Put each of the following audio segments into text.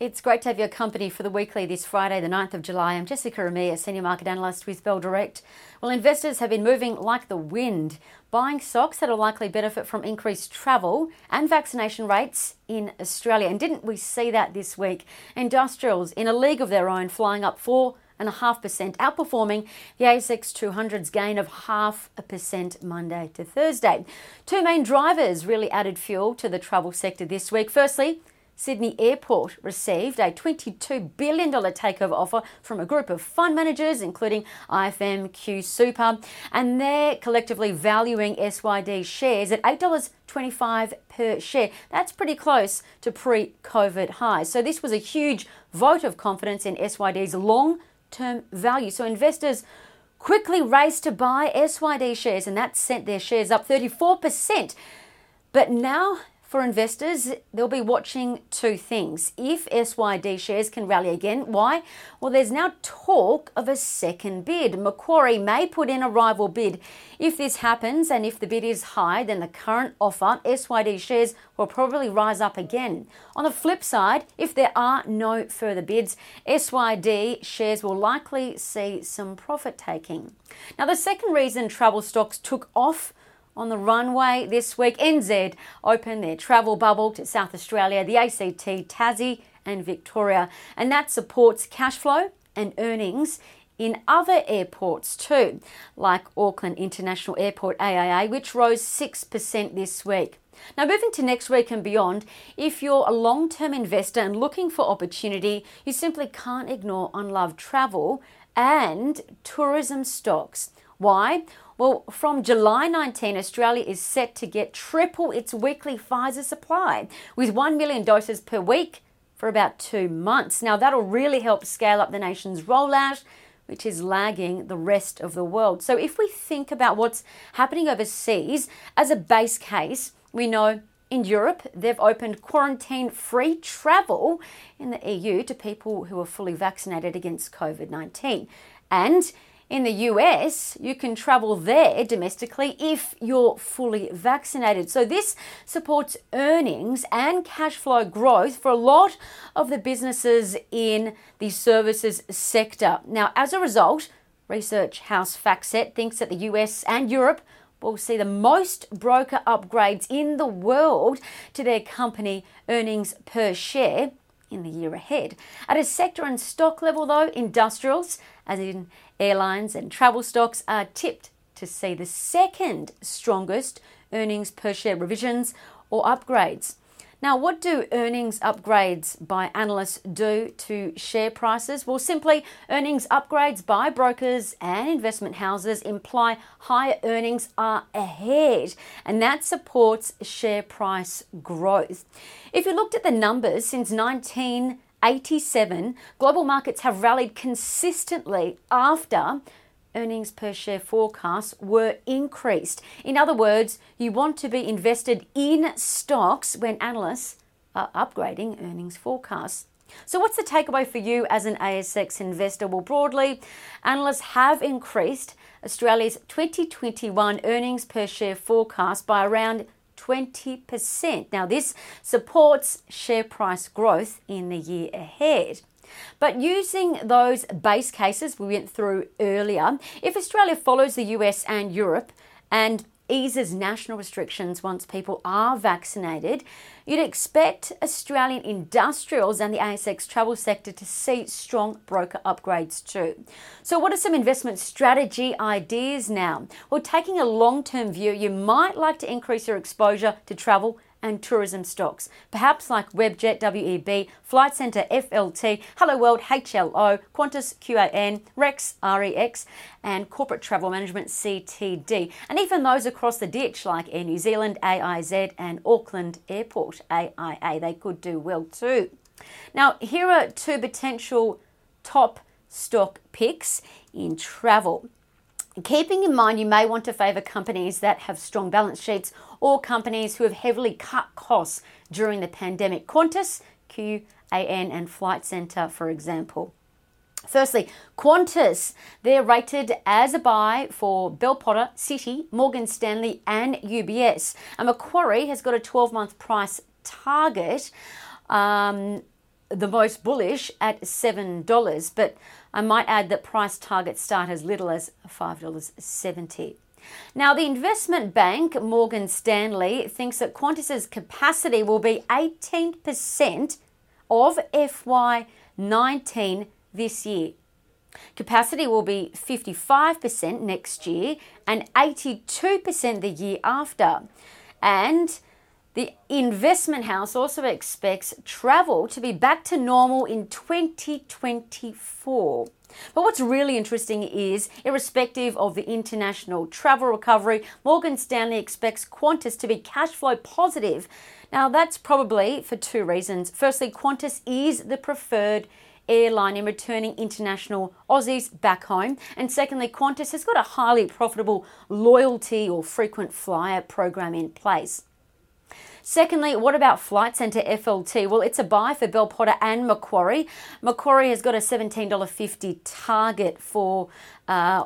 It's great to have your company for the weekly this Friday, the 9th of July. I'm Jessica Ramirez, Senior Market Analyst with Bell Direct. Well, investors have been moving like the wind, buying stocks that will likely benefit from increased travel and vaccination rates in Australia. And didn't we see that this week? Industrials, in a league of their own, flying up 4.5%, outperforming the ASX 200's gain of 0.5% Monday to Thursday. Two main drivers really added fuel to the travel sector this week. Firstly, Sydney Airport received a $22 billion takeover offer from a group of fund managers, including IFM, QSuper, and they're collectively valuing SYD shares at $8.25 per share. That's pretty close to pre-COVID highs. So this was a huge vote of confidence in SYD's long-term value. So investors quickly raced to buy SYD shares, and that sent their shares up 34%. But now, for investors, they'll be watching two things. If SYD shares can rally again, why? Well, there's now talk of a second bid. Macquarie may put in a rival bid. If this happens and if the bid is higher than the current offer, SYD shares will probably rise up again. On the flip side, if there are no further bids, SYD shares will likely see some profit taking. Now, the second reason travel stocks took off on the runway this week, NZ opened their travel bubble to South Australia, the ACT, Tassie and Victoria. And that supports cash flow and earnings in other airports too, like Auckland International Airport, AIA, which rose 6% this week. Now, moving to next week and beyond, if you're a long-term investor and looking for opportunity, you simply can't ignore unloved travel and tourism stocks. Why? Well, from July 19, Australia is set to get triple its weekly Pfizer supply with 1 million doses per week for about 2 months. Now, that'll really help scale up the nation's rollout, which is lagging the rest of the world. So if we think about what's happening overseas as a base case, we know in Europe, they've opened quarantine-free travel in the EU to people who are fully vaccinated against COVID-19. And in the US, you can travel there domestically if you're fully vaccinated. So this supports earnings and cash flow growth for a lot of the businesses in the services sector. Now, as a result, research house FactSet thinks that the US and Europe will see the most broker upgrades in the world to their company earnings per share in the year ahead. At a sector and stock level though, industrials, as in airlines and travel stocks, are tipped to see the second strongest earnings per share revisions or upgrades. Now, what do earnings upgrades by analysts do to share prices? Well, simply earnings upgrades by brokers and investment houses imply higher earnings are ahead, and that supports share price growth. If you looked at the numbers since 1987, global markets have rallied consistently after earnings per share forecasts were increased. In other words, you want to be invested in stocks when analysts are upgrading earnings forecasts. So what's the takeaway for you as an ASX investor? Well, broadly, analysts have increased Australia's 2021 earnings per share forecast by around 20%. Now, this supports share price growth in the year ahead. But using those base cases we went through earlier, if Australia follows the US and Europe and eases national restrictions once people are vaccinated, you'd expect Australian industrials and the ASX travel sector to see strong broker upgrades too. So what are some investment strategy ideas now? Well, taking a long-term view, you might like to increase your exposure to travel and tourism stocks, perhaps like Webjet, WEB, Flight Centre, FLT, Hello World, HLO, Qantas, QAN, Rex, REX, and Corporate Travel Management, CTD, and even those across the ditch like Air New Zealand, AIZ, and Auckland Airport, AIA. They could do well too. Now, here are two potential top stock picks in travel. Keeping in mind, you may want to favour companies that have strong balance sheets or companies who have heavily cut costs during the pandemic. Qantas, QAN and Flight Centre, for example. Firstly, Qantas, they're rated as a buy for Bell Potter, Citi, Morgan Stanley and UBS. And Macquarie has got a 12-month price target the most bullish at $7, but I might add that price targets start as little as $5.70. Now, the investment bank Morgan Stanley thinks that Qantas's capacity will be 18% of FY19 this year. Capacity will be 55% next year and 82% the year after. And the investment house also expects travel to be back to normal in 2024. But what's really interesting is, irrespective of the international travel recovery, Morgan Stanley expects Qantas to be cash flow positive. Now, that's probably for two reasons. Firstly, Qantas is the preferred airline in returning international Aussies back home. And secondly, Qantas has got a highly profitable loyalty or frequent flyer program in place. Secondly, what about Flight Centre FLT? Well, it's a buy for Bell Potter and Macquarie. Macquarie has got a $17.50 target for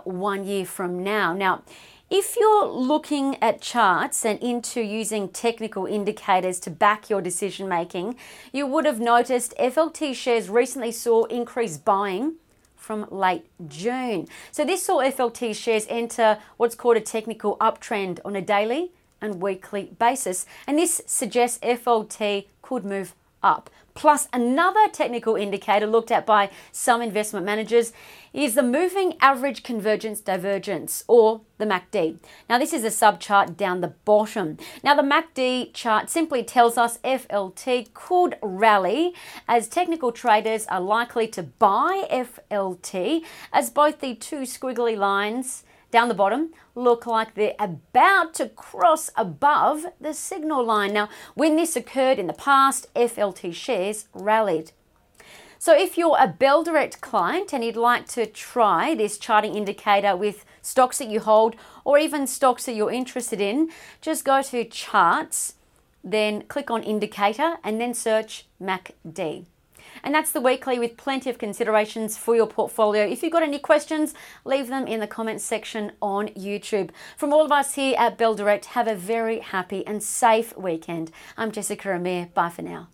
1 year from now. Now, if you're looking at charts and into using technical indicators to back your decision making, you would have noticed FLT shares recently saw increased buying from late June. So this saw FLT shares enter what's called a technical uptrend on a daily and weekly basis, and this suggests FLT could move up. Plus, another technical indicator looked at by some investment managers is the moving average convergence divergence, or the MACD. Now, this is a subchart down the bottom. Now, the MACD chart simply tells us FLT could rally as technical traders are likely to buy FLT as both the two squiggly lines down the bottom look like they're about to cross above the signal line. Now, when this occurred in the past, FLT shares rallied. So if you're a Bell Direct client and you'd like to try this charting indicator with stocks that you hold or even stocks that you're interested in, just go to charts, then click on indicator and then search MACD. And that's the weekly with plenty of considerations for your portfolio. If you've got any questions, leave them in the comments section on YouTube. From all of us here at Bell Direct, have a very happy and safe weekend. I'm Jessica Ramirez. Bye for now.